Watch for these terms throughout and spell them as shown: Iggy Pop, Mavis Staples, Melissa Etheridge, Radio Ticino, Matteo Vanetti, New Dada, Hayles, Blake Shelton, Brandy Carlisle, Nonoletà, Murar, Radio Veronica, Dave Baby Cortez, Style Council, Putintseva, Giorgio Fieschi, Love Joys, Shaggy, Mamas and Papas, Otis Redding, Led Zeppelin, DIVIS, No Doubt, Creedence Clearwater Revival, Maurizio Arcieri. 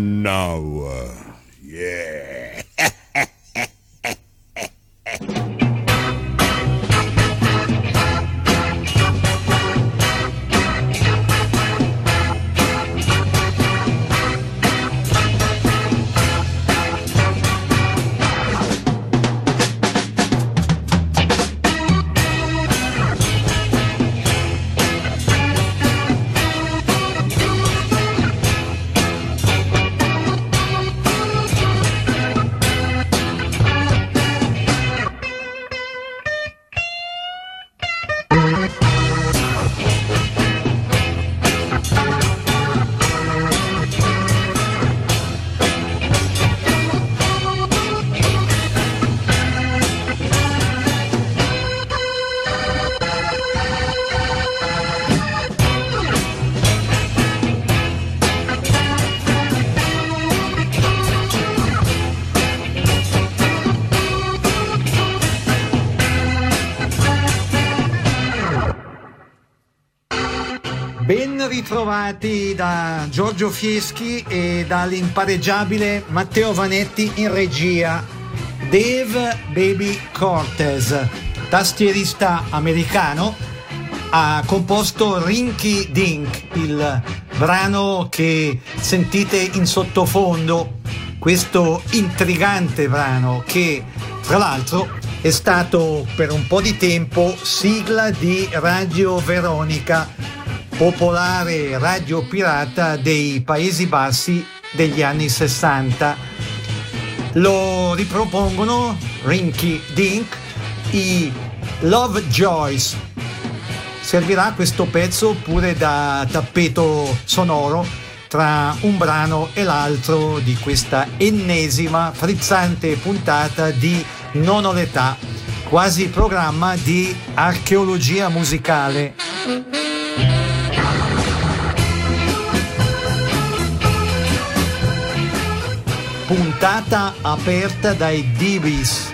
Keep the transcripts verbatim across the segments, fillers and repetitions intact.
and now, uh, yeah. Trovati da Giorgio Fieschi e dall'impareggiabile Matteo Vanetti in regia, Dave Baby Cortez, tastierista americano, ha composto Rinky Dink, il brano che sentite in sottofondo, questo intrigante brano che tra l'altro è stato per un po' di tempo sigla di Radio Veronica, popolare radio pirata dei Paesi Bassi degli anni sessanta. Lo ripropongono, Rinky Dink, i Love Joys. Servirà questo pezzo pure da tappeto sonoro tra un brano e l'altro di questa ennesima frizzante puntata di Nonoletà, quasi programma di archeologia musicale. Puntata aperta dai DIVIS.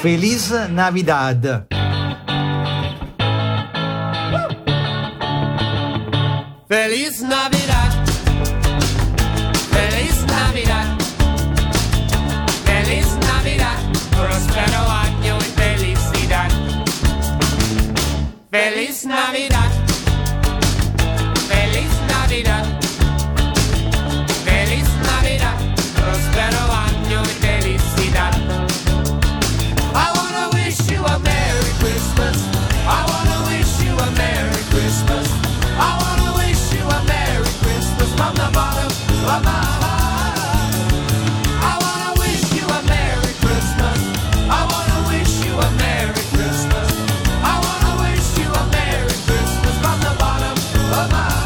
Feliz Navidad. Feliz Navidad. Feliz Navidad. Feliz Navidad. Prospero año y felicidad. Feliz Navidad. Feliz Navidad. Feliz Navidad. Prospero año y felicidad. I wanna wish you a Merry Christmas. I wanna wish you a Merry Christmas. I wanna wish you a Merry Christmas from the bottom of my heart. I wanna wish you a Merry Christmas. I wanna wish you a Merry Christmas. I wanna wish you a Merry Christmas from the bottom of my heart.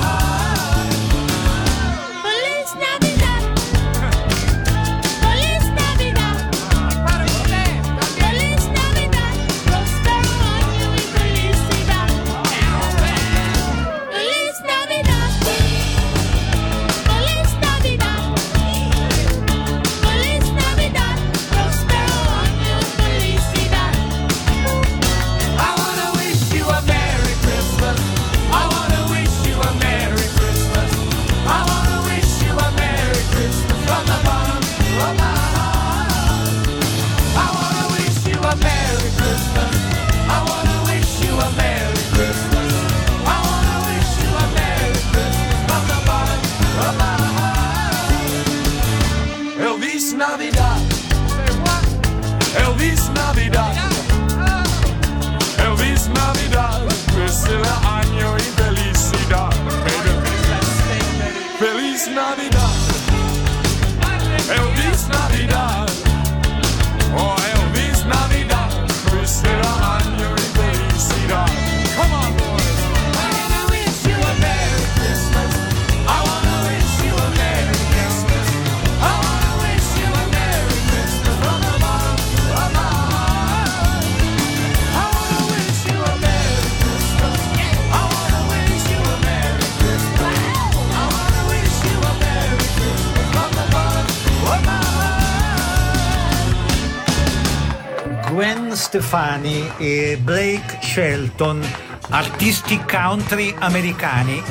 Stefani e Blake Shelton, artisti country americani,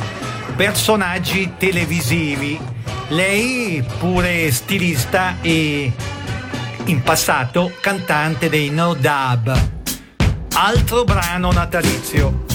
personaggi televisivi Lei pure stilista e in passato cantante dei No Doubt. Altro brano natalizio.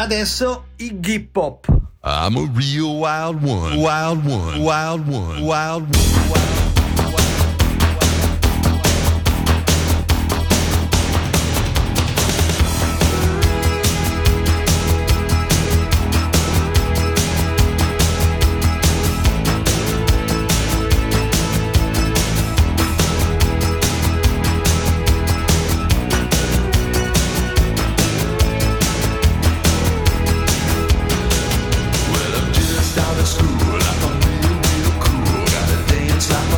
Adesso Iggy Pop. I'm a real wild one. Wild one. Wild one. Wild one. School, I thought we were real cool. Gotta dance like a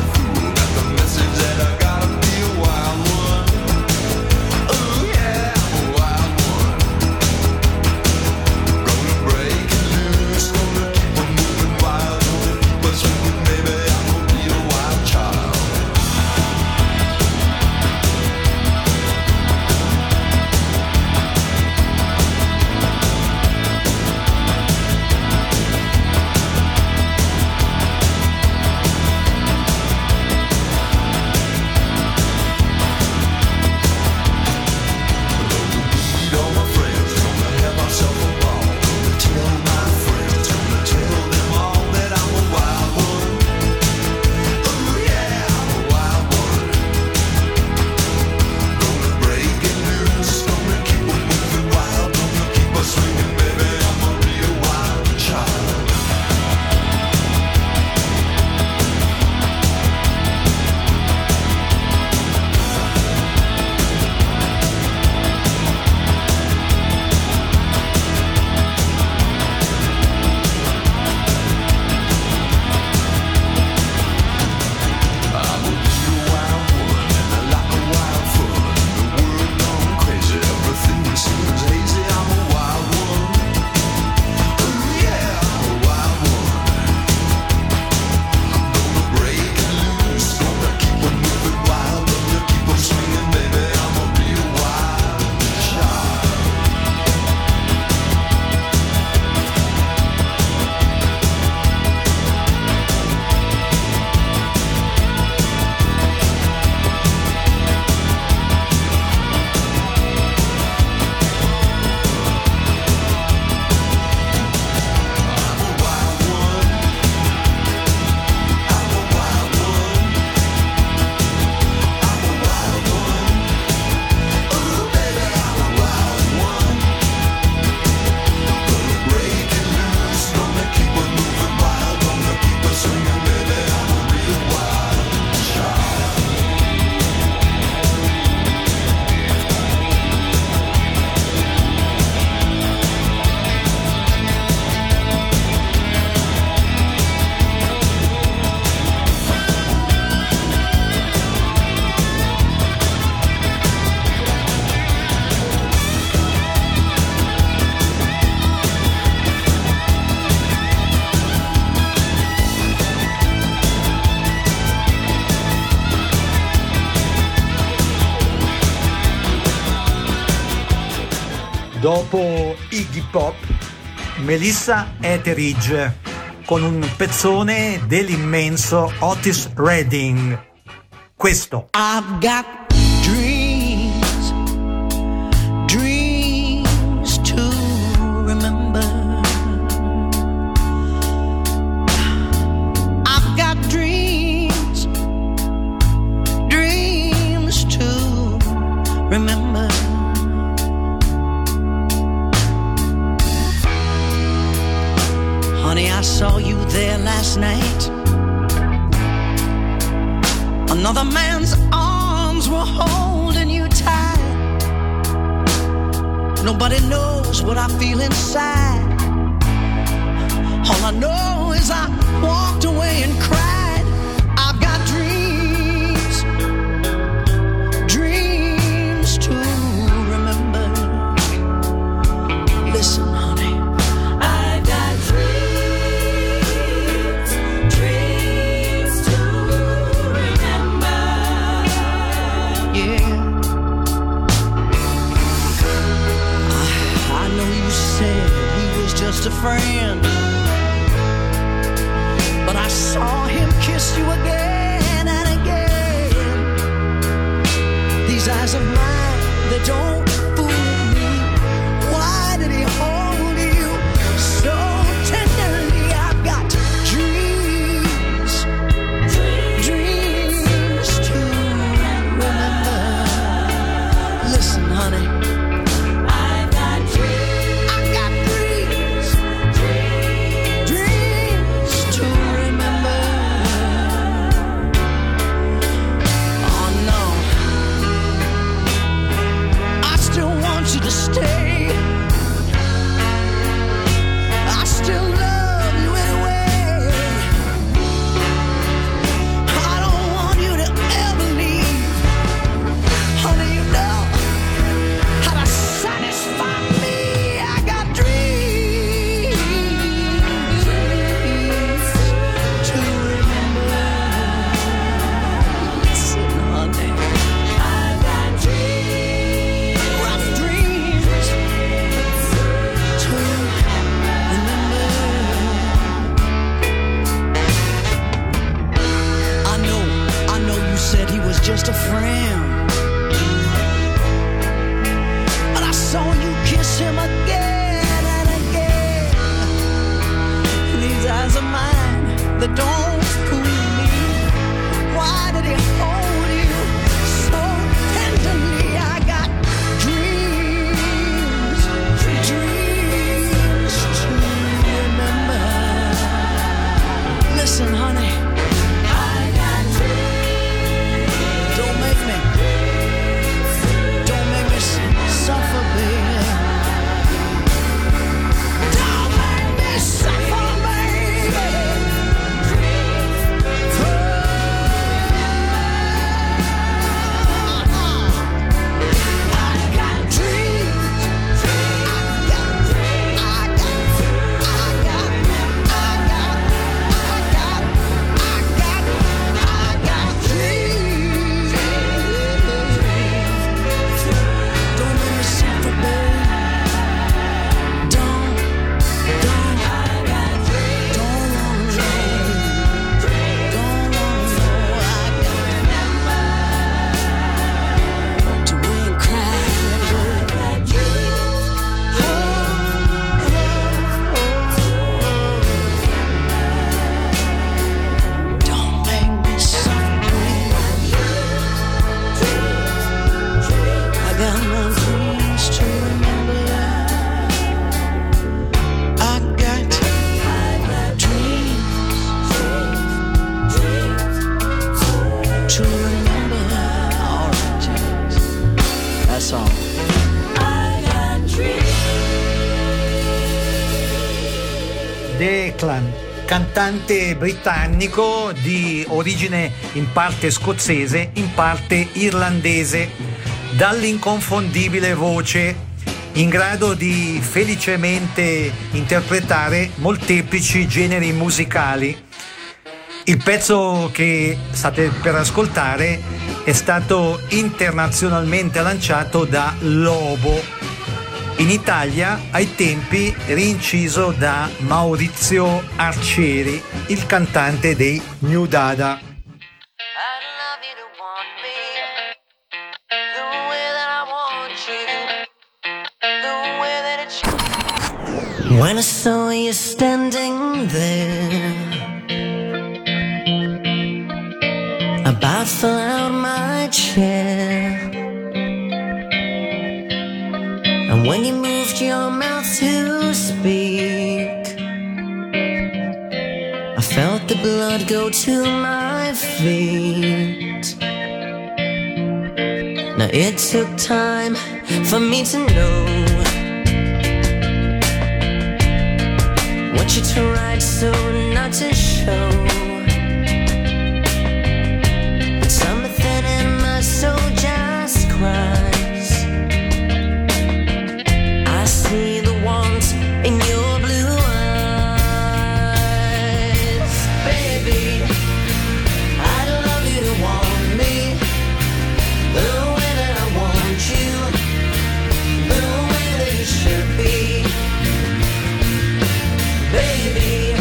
Dopo Iggy Pop, Melissa Etheridge con un pezzone dell'immenso Otis Redding. Questo. I've got dreams, dreams to remember. I've got dreams, dreams to remember. Honey, I saw you there last night. Another man's arms were holding you tight. Nobody knows what I feel inside. All I know is I walked away and cried. I've got dreams, dreams to remember. Listen, honey. Just a friend, but I saw him kiss you again and again. These eyes of mine, they don't fool me. Why did he hold you so tenderly? I've got dreams, dreams to remember. Listen, honey. Just a friend, but I saw you kiss him again and again. These eyes of mine that don't fool me. Why did he hold you so tenderly? I got dreams, dreams to remember. Listen, honey. Cantante britannico di origine in parte scozzese, in parte irlandese, dall'inconfondibile voce, in grado di felicemente interpretare molteplici generi musicali. Il pezzo che state per ascoltare è stato internazionalmente lanciato da Lobo. in Italia ai tempi rinciso da Maurizio Arcieri, il cantante dei New Dada. When I saw you standing there, I bounced out my chair. And when you moved your mouth to speak, I felt the blood go to my feet. Now it took time for me to know what you tried so not to show, but something in my soul just cries. I see the want in your blue eyes. Baby, I'd love you to want me the way that I want you, the way that you should be. Baby,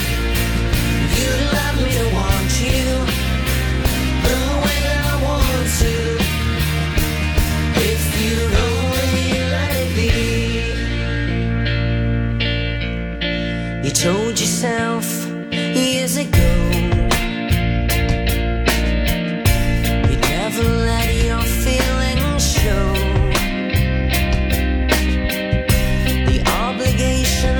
you'd love me to want you the way that I want to, if you only let it be. You told yourself years ago you'd never let your feelings show. The obligation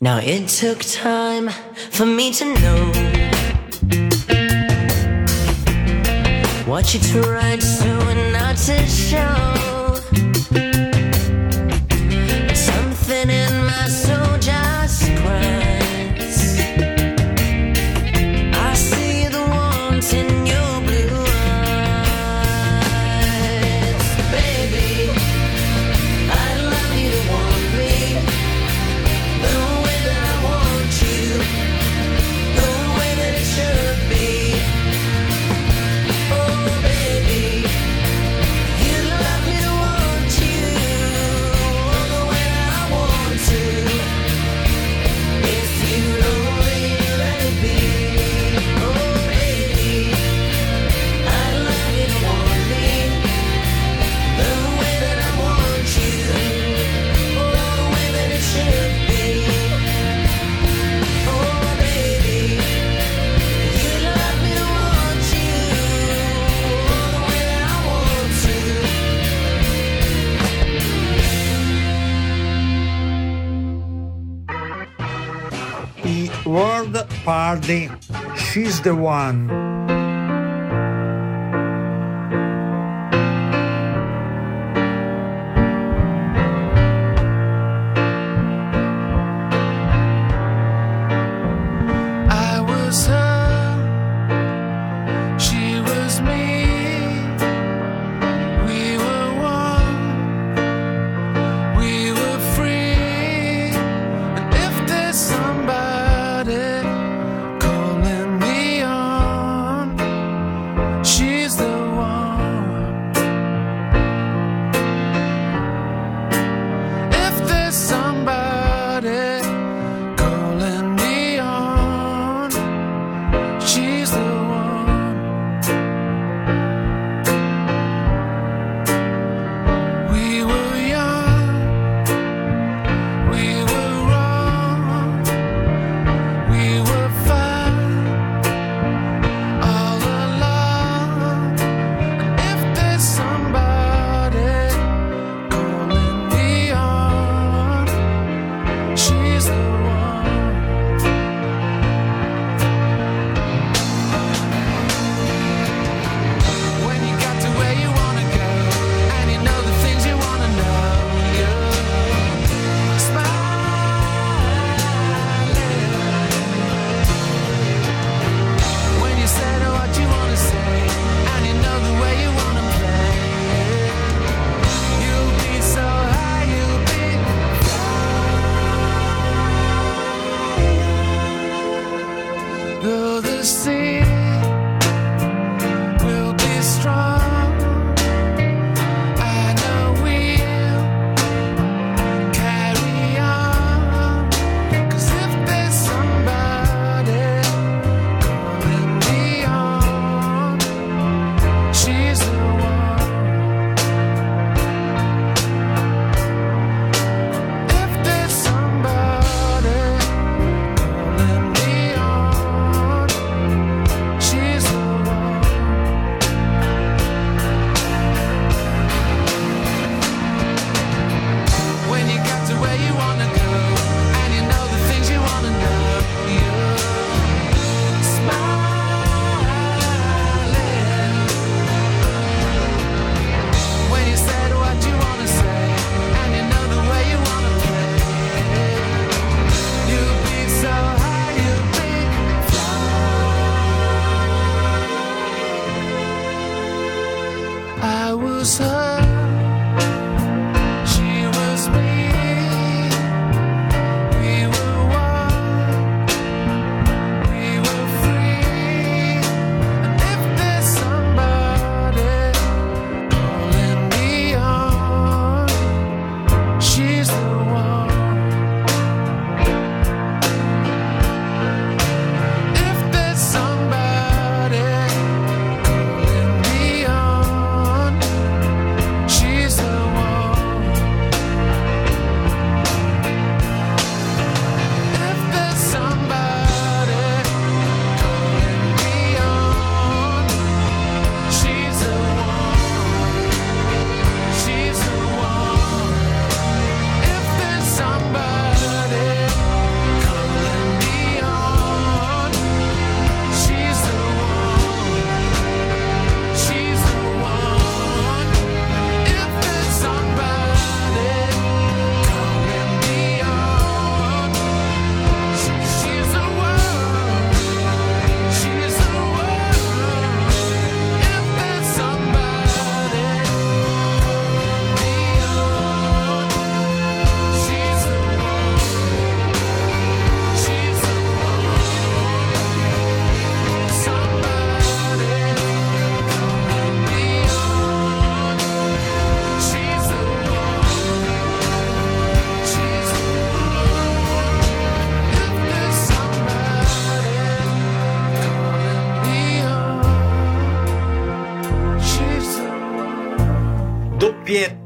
now it took time for me to know what you tried so not to show. Something in my soul just cries. I see the want in your blue eyes. Baby, I'd love you to want me the World Party, She's the One. I was her, she was me, we were one, we were free. And if there's somebody calling me on,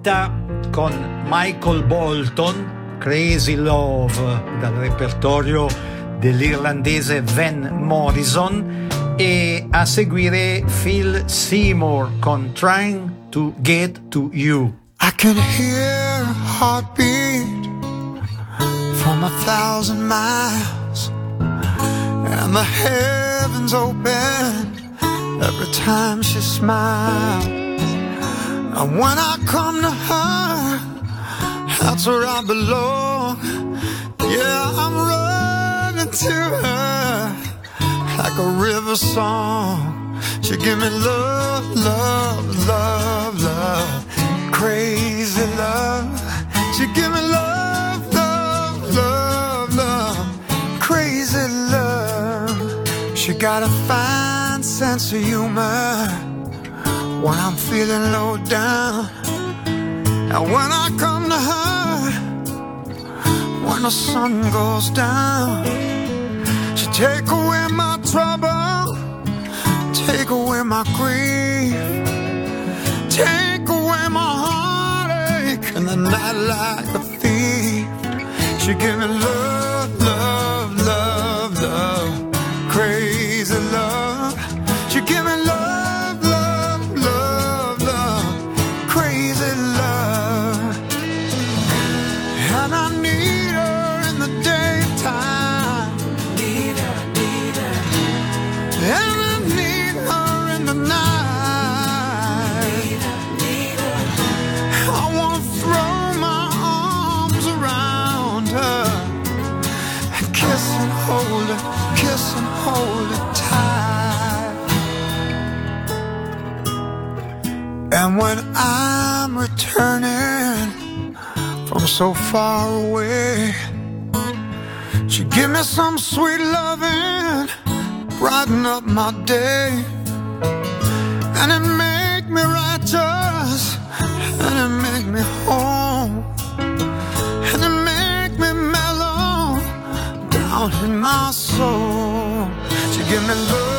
duetta con Michael Bolton, Crazy Love, dal repertorio dell'irlandese Van Morrison, e a seguire Phil Seymour con Trying to Get to You. I can hear a heartbeat from a thousand miles, and the heavens open every time she smiles. And when I come to her, that's where I belong. Yeah, I'm running to her like a river song. She give me love, love, love, love, crazy love. She give me love, love, love, love, crazy love. She got a fine sense of humor when I'm feeling low down, and when I come to her, when the sun goes down, she take away my trouble, take away my grief, take away my heartache, and the night like a thief. She give me love, love, love, love, crazy love. You give me love, love, love, love, crazy love. And I need her in the daytime, need her, need her. And I need her in the night, need her, need her. I wanna throw my arms around her and kiss and hold her, kiss and hold her tight. And when I'm returning from so far away, she give me some sweet loving, brighten up my day, and it make me righteous, and it make me whole, and it make me mellow down in my soul. She give me love.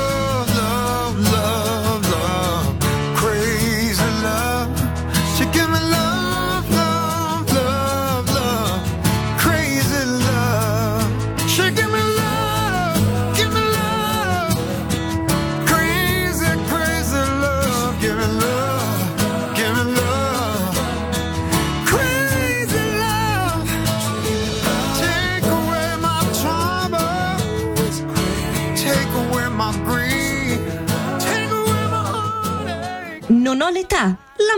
Nonoletà, la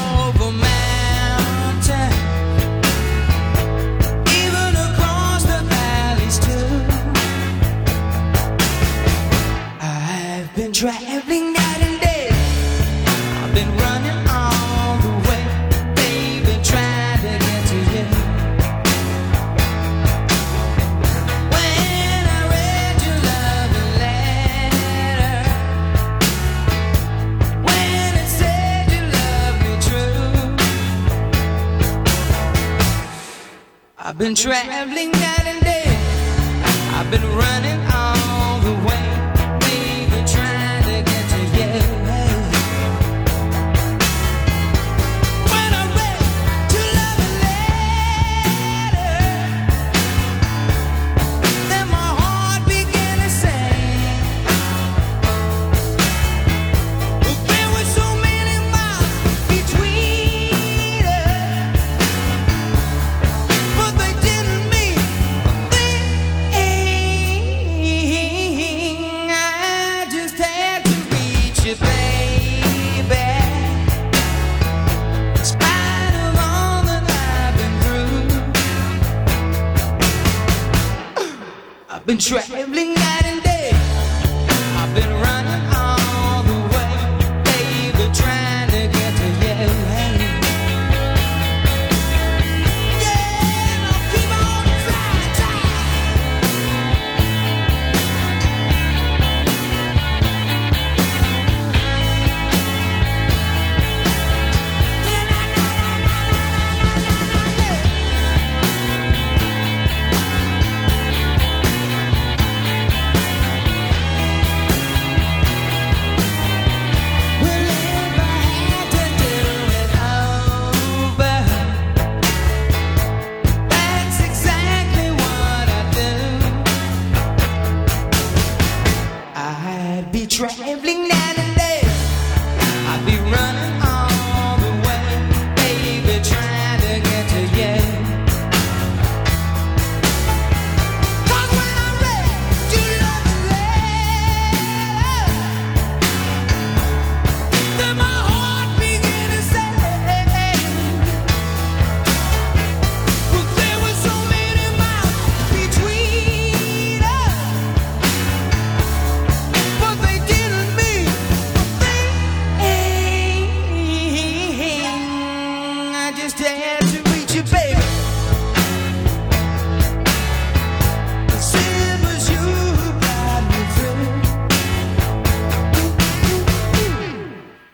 over mountains. I've been traveling night and day, I've been running all the way, baby, trying to get to you. When I read your love letter, then my heart began to sing. But there were so many miles between us, but I've been traveling night and day, I've been running all the way, baby, trying to get to you. Yeah, I'll keep on trying, trying.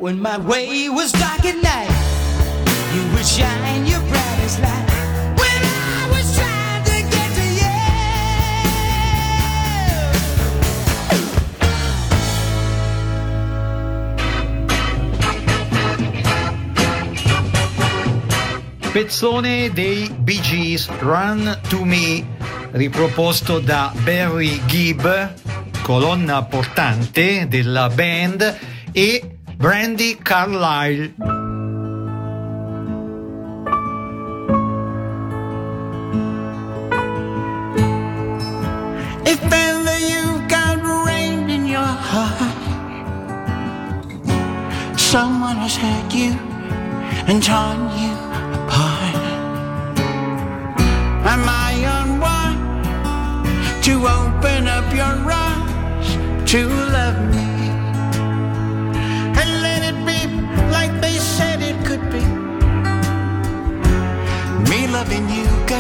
when my way was dark at night, you would shine your brightest light. When I was trying to get to you. Pezzone dei B G's, Run to Me, riproposto da Barry Gibb, colonna portante della band, e Brandy Carlisle. If ever you've got rain in your heart, someone has hurt you and torn you apart. Am I on one to open up your arms to love me? Like they said it could be, me loving you, girl,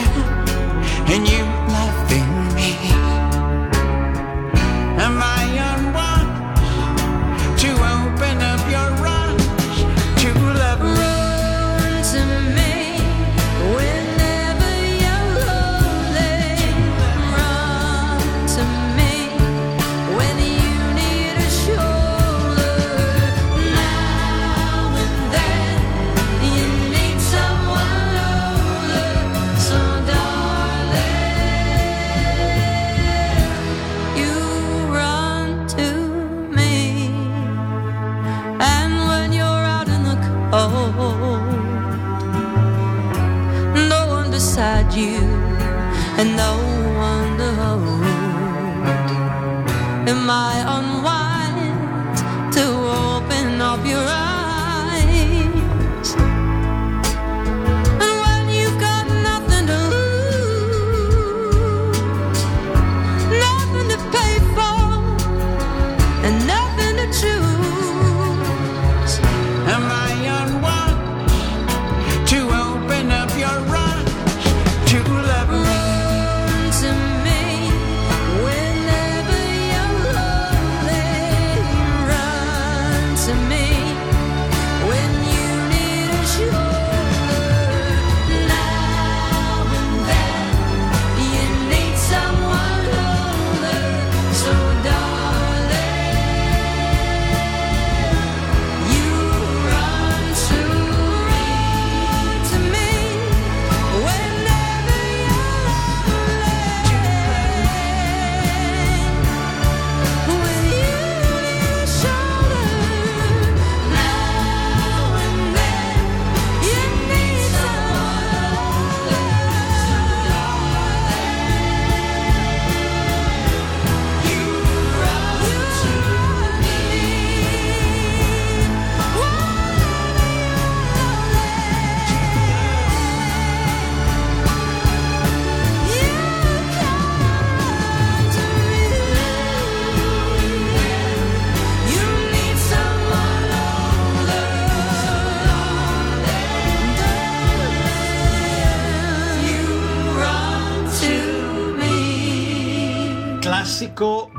and you loving me. Am I unwise to open up your arms to love me? Run to me whenever you're lonely. Run to me when you need a shoulder. You and no one to hold. Am I unwise to open up your eyes? And when you've got nothing to lose, nothing to pay for, and nothing to choose, am I unwise to open up your eyes?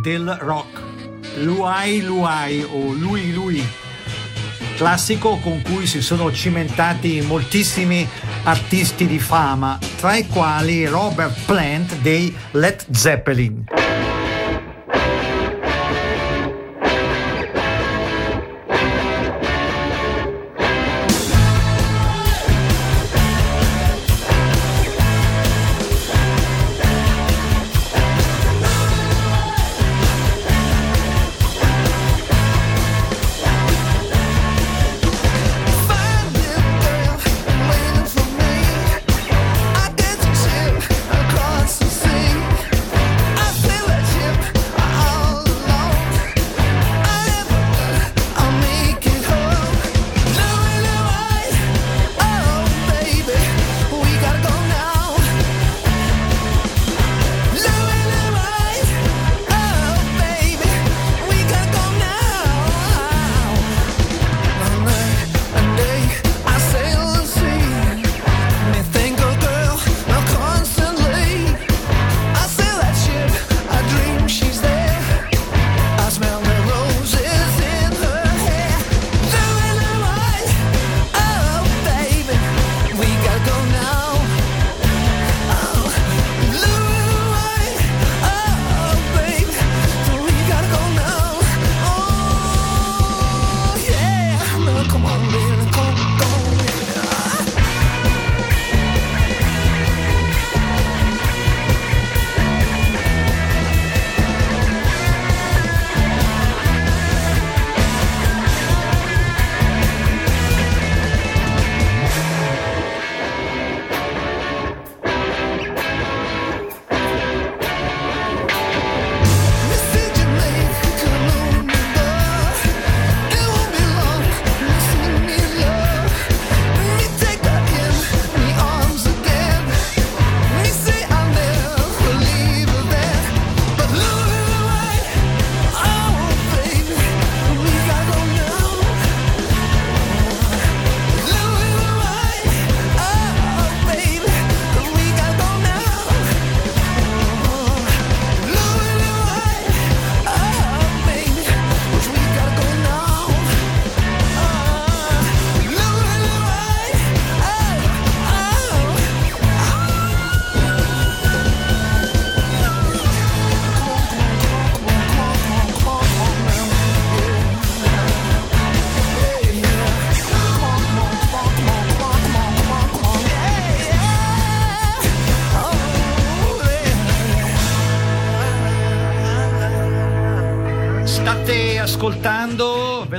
Del rock, Luai Luai o Lui Lui, classico con cui si sono cimentati moltissimi artisti di fama, tra i quali Robert Plant dei Led Zeppelin.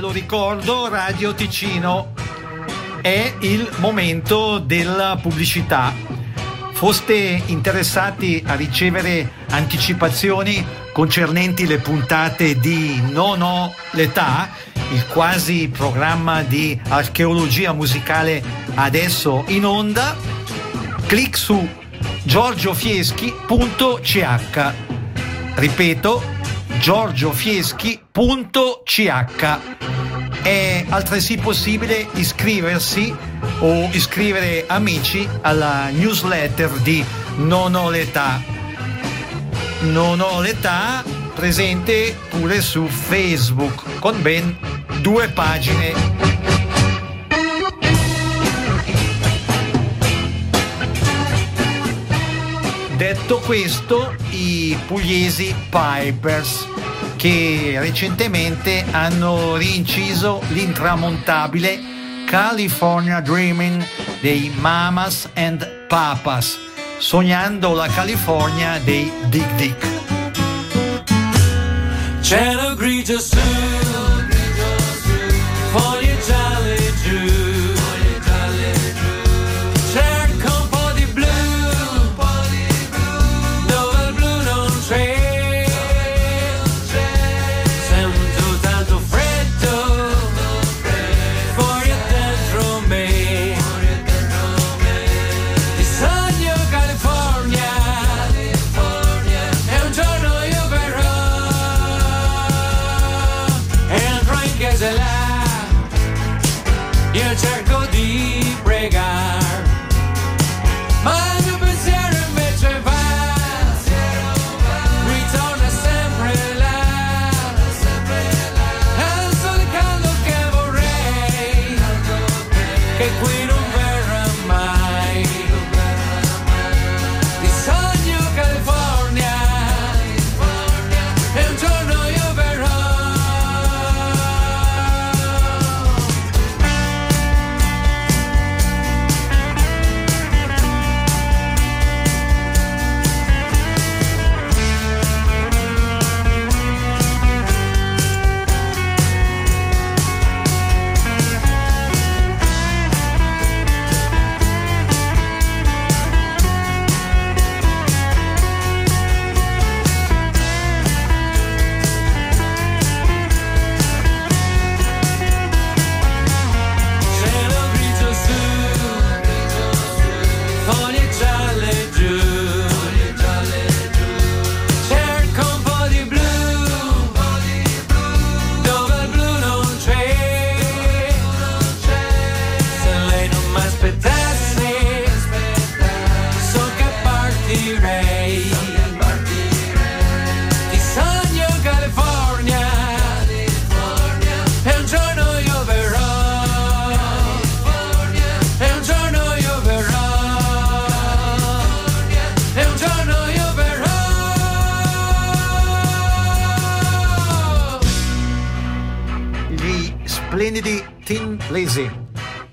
ve lo ricordo, Radio Ticino, è il momento della pubblicità. Foste interessati a ricevere anticipazioni concernenti le puntate di Nonoletà, il quasi programma di archeologia musicale adesso in onda? Clic su giorgio fieschi punto c h. Ripeto, giorgio fieschi punto c h. È altresì possibile iscriversi o iscrivere amici alla newsletter di Nonoletà. Nonoletà presente pure su Facebook con ben due pagine. Detto questo, i pugliesi Pipers, che recentemente hanno rinciso l'intramontabile California Dreaming dei Mamas and Papas, sognando la California dei Dik Dik. C'era grigio su, foglie gialle giù.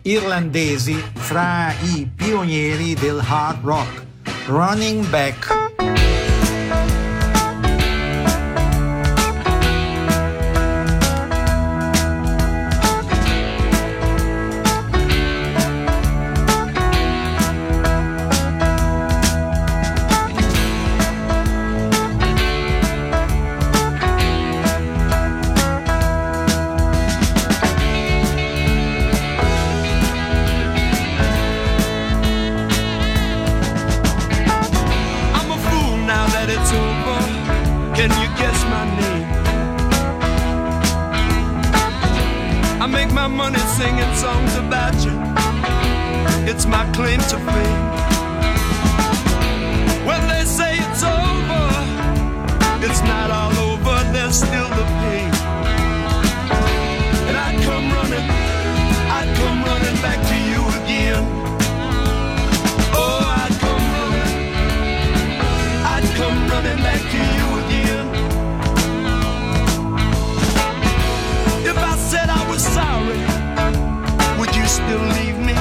Irlandesi fra i pionieri del hard rock. Running Back. Sorry, would you still leave me?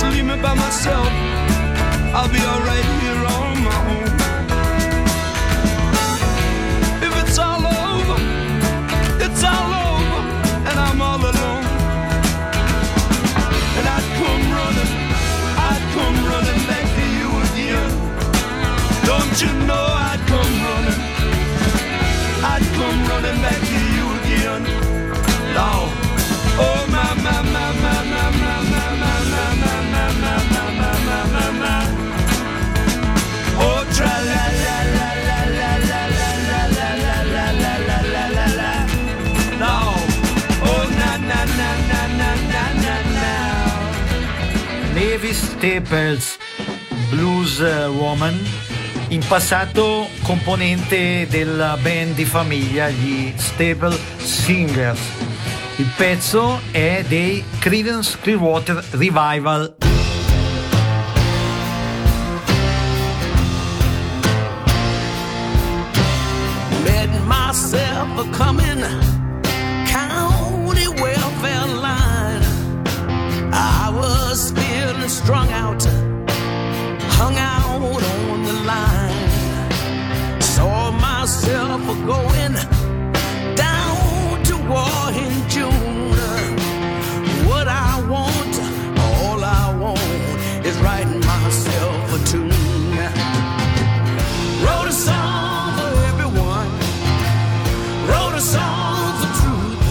Just leave me by myself, I'll be alright here on my own. If it's all over, it's all over, and I'm all alone. And I'd come running, I'd come running back to you again. Don't you know I'd come running, I'd come running back to you again. No, oh my, my, my, my, my, my, my. Tra la la la la la la la la la la la la la la. No, oh na na na na na na na na. Mavis Staples, blues woman, in passato componente della band di famiglia, gli Staples Singers. Il pezzo è dei Creedence Clearwater Revival. Coming county welfare line, I was feeling strung out, hung out on the line. Saw myself going down to war in June. What I want, all I want is writing myself a tune. Wrote a song, wrote a song for truth,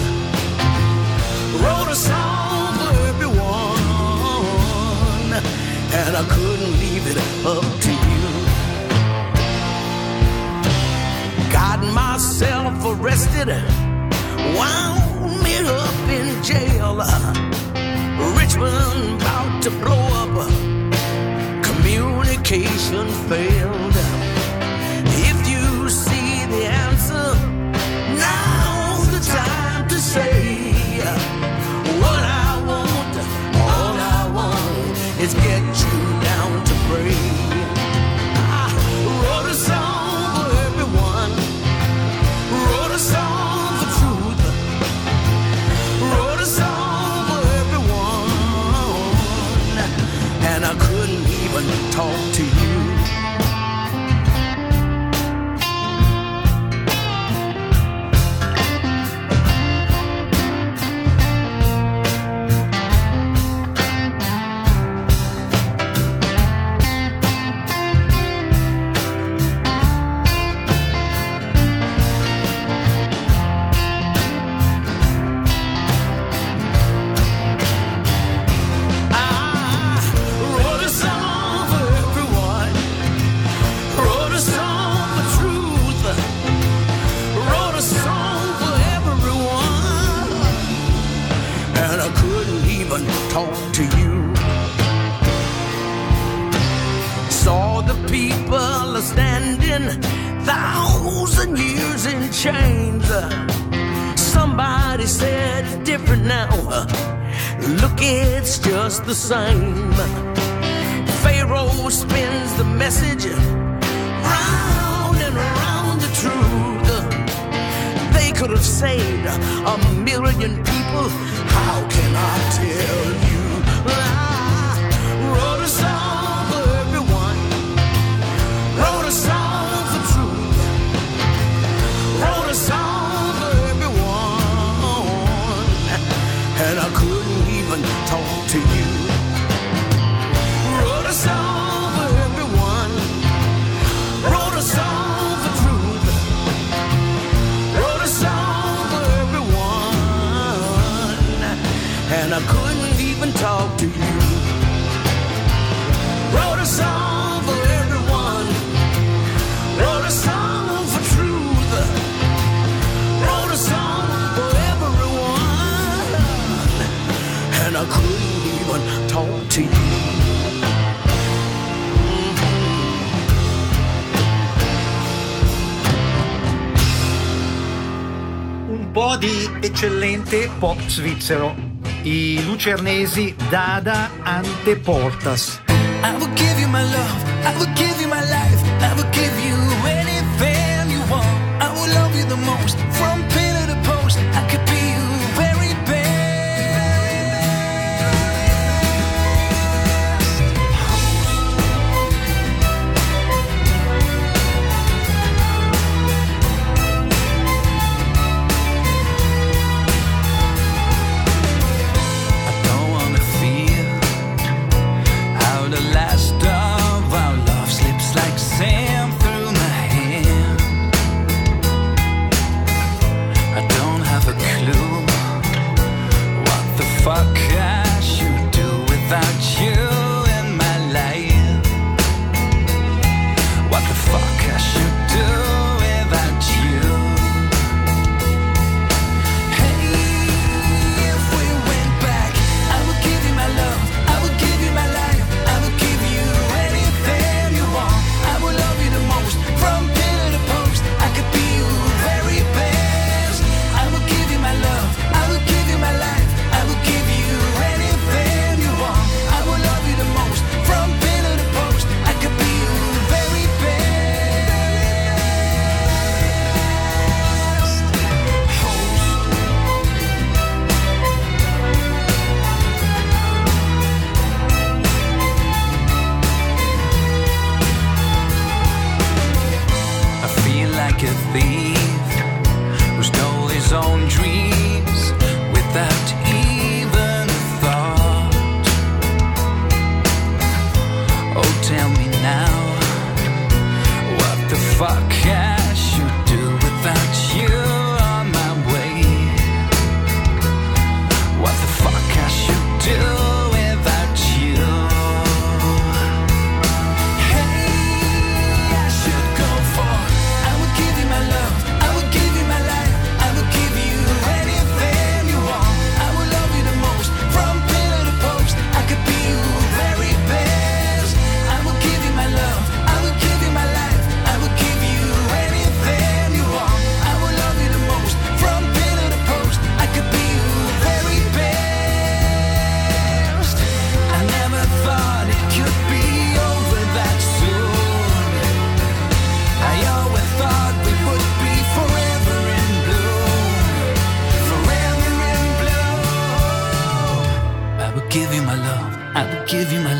wrote a song for everyone, and I couldn't leave it up to you. Got myself arrested, wound me up in jail. Richmond about to blow up, communication failed. If you see the answer, now's the time to say what I want, all I want is get you down to pray. I wrote a song for everyone, wrote a song for truth, wrote a song for everyone, and I couldn't even talk to you. The same Pharaoh spins the message round and round the truth. They could have saved a million people. How can I tell you? I wrote a song for everyone, wrote a song for truth, wrote a song for everyone, and I couldn't even talk to you. I couldn't even talk to you. Wrote a song for everyone, wrote a song for truth, wrote a song for everyone, and I couldn't even talk to you. Un po' di eccellente pop svizzero. I lucernesi Dada ante Portas. I will give you my love, I will give you my life, I will give you anything you want. I will love you the most, from pillar to post. I could be your very best.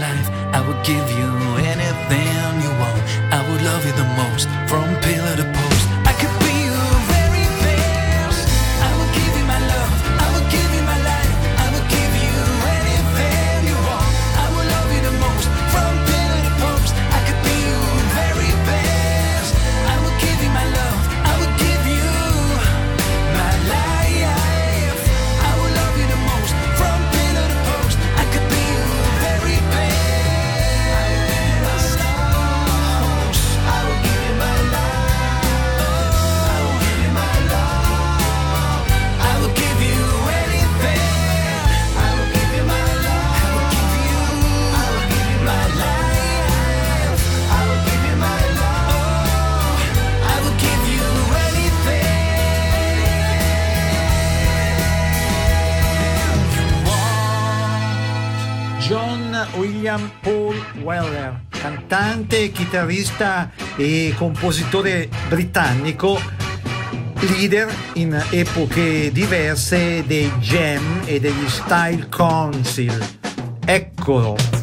life, I would give you anything you want. I would love you the most, from pillar to post. I could be your very best. I would give you my love, I would give you my life, I would give you anything you want. I would love you the most, from pillar to post. I could be your very best. I would give you my love, I would give you my life. I would love you the most, from pillar to post. I could be your very best. I will give you my love. I will give you my love. I will give you anything. I will give you my love. I will give you. I will give you my life. I will give you my love. I will give you anything you want. John William Paul Weller, cantante, chitarrista e compositore britannico, leader in epoche diverse dei Jam e degli Style Council. Eccolo!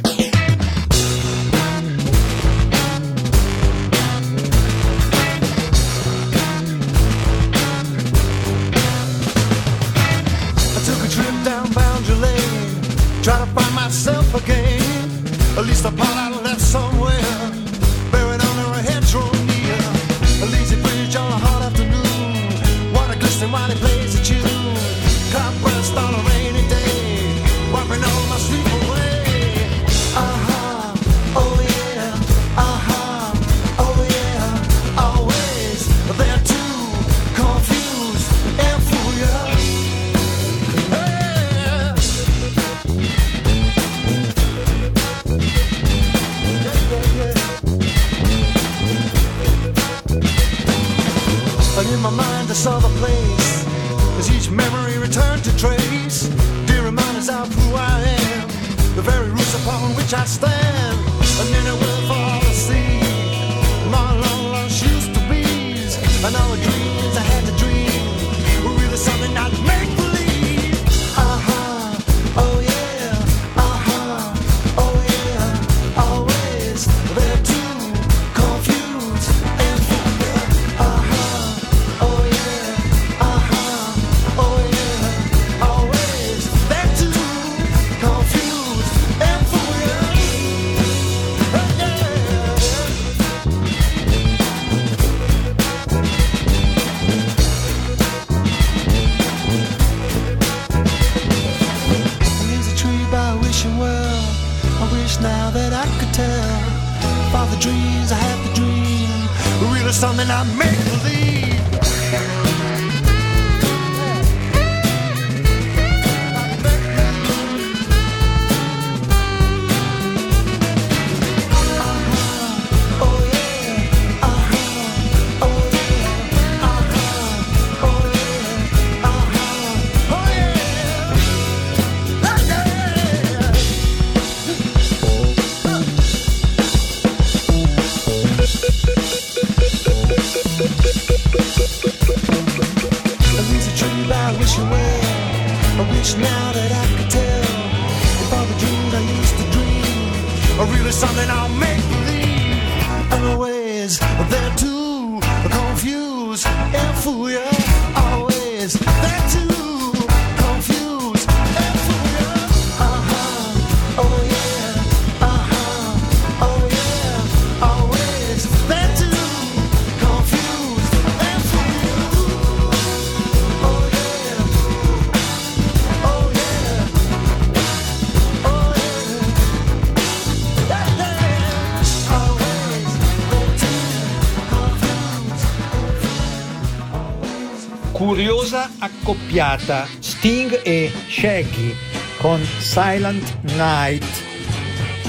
Curiosa accoppiata Sting e Shaggy con Silent Night,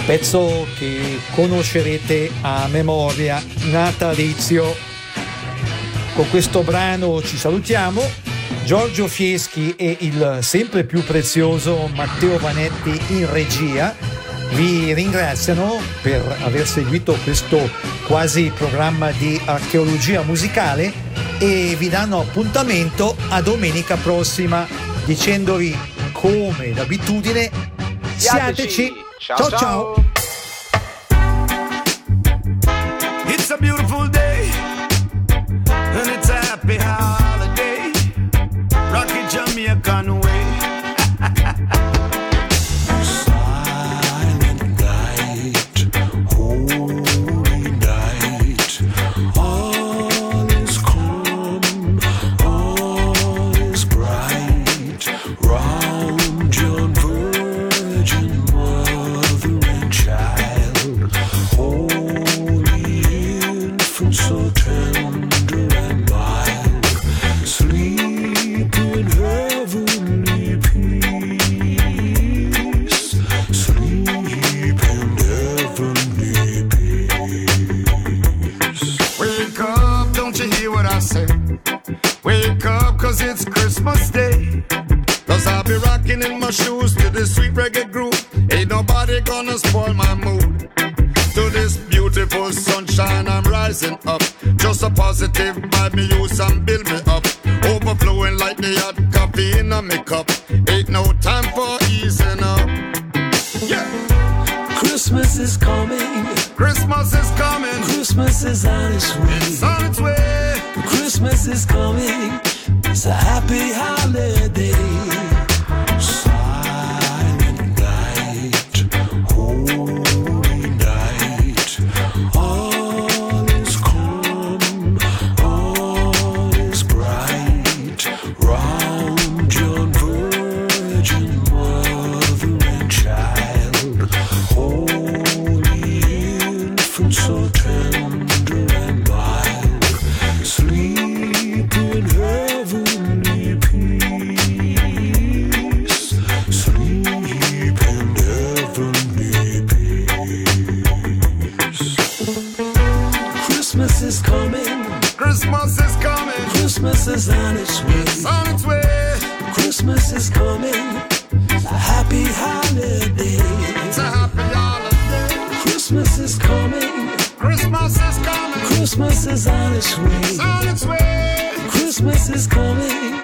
pezzo che conoscerete a memoria, natalizio. Con questo brano ci salutiamo. Giorgio Fieschi e il sempre più prezioso Matteo Vanetti in regia vi ringraziano per aver seguito questo quasi programma di archeologia musicale e vi danno appuntamento a domenica prossima, dicendovi come d'abitudine siateci, siateci. Ciao ciao, ciao. full sunshine, I'm rising up. Just a positive vibe me use and build me up. Overflowing like the hot coffee in a me cup. Ain't no time for easing up. Yeah. Christmas is coming. Christmas is coming. Christmas is on its way. It's on its way. Christmas is coming. It's a happy holiday. Christmas is on its way. It's on its way. Christmas is coming. It's a happy holiday. It's a happy holiday. Christmas is coming. Christmas is coming. Christmas is on its way. It's on its way. Christmas is coming.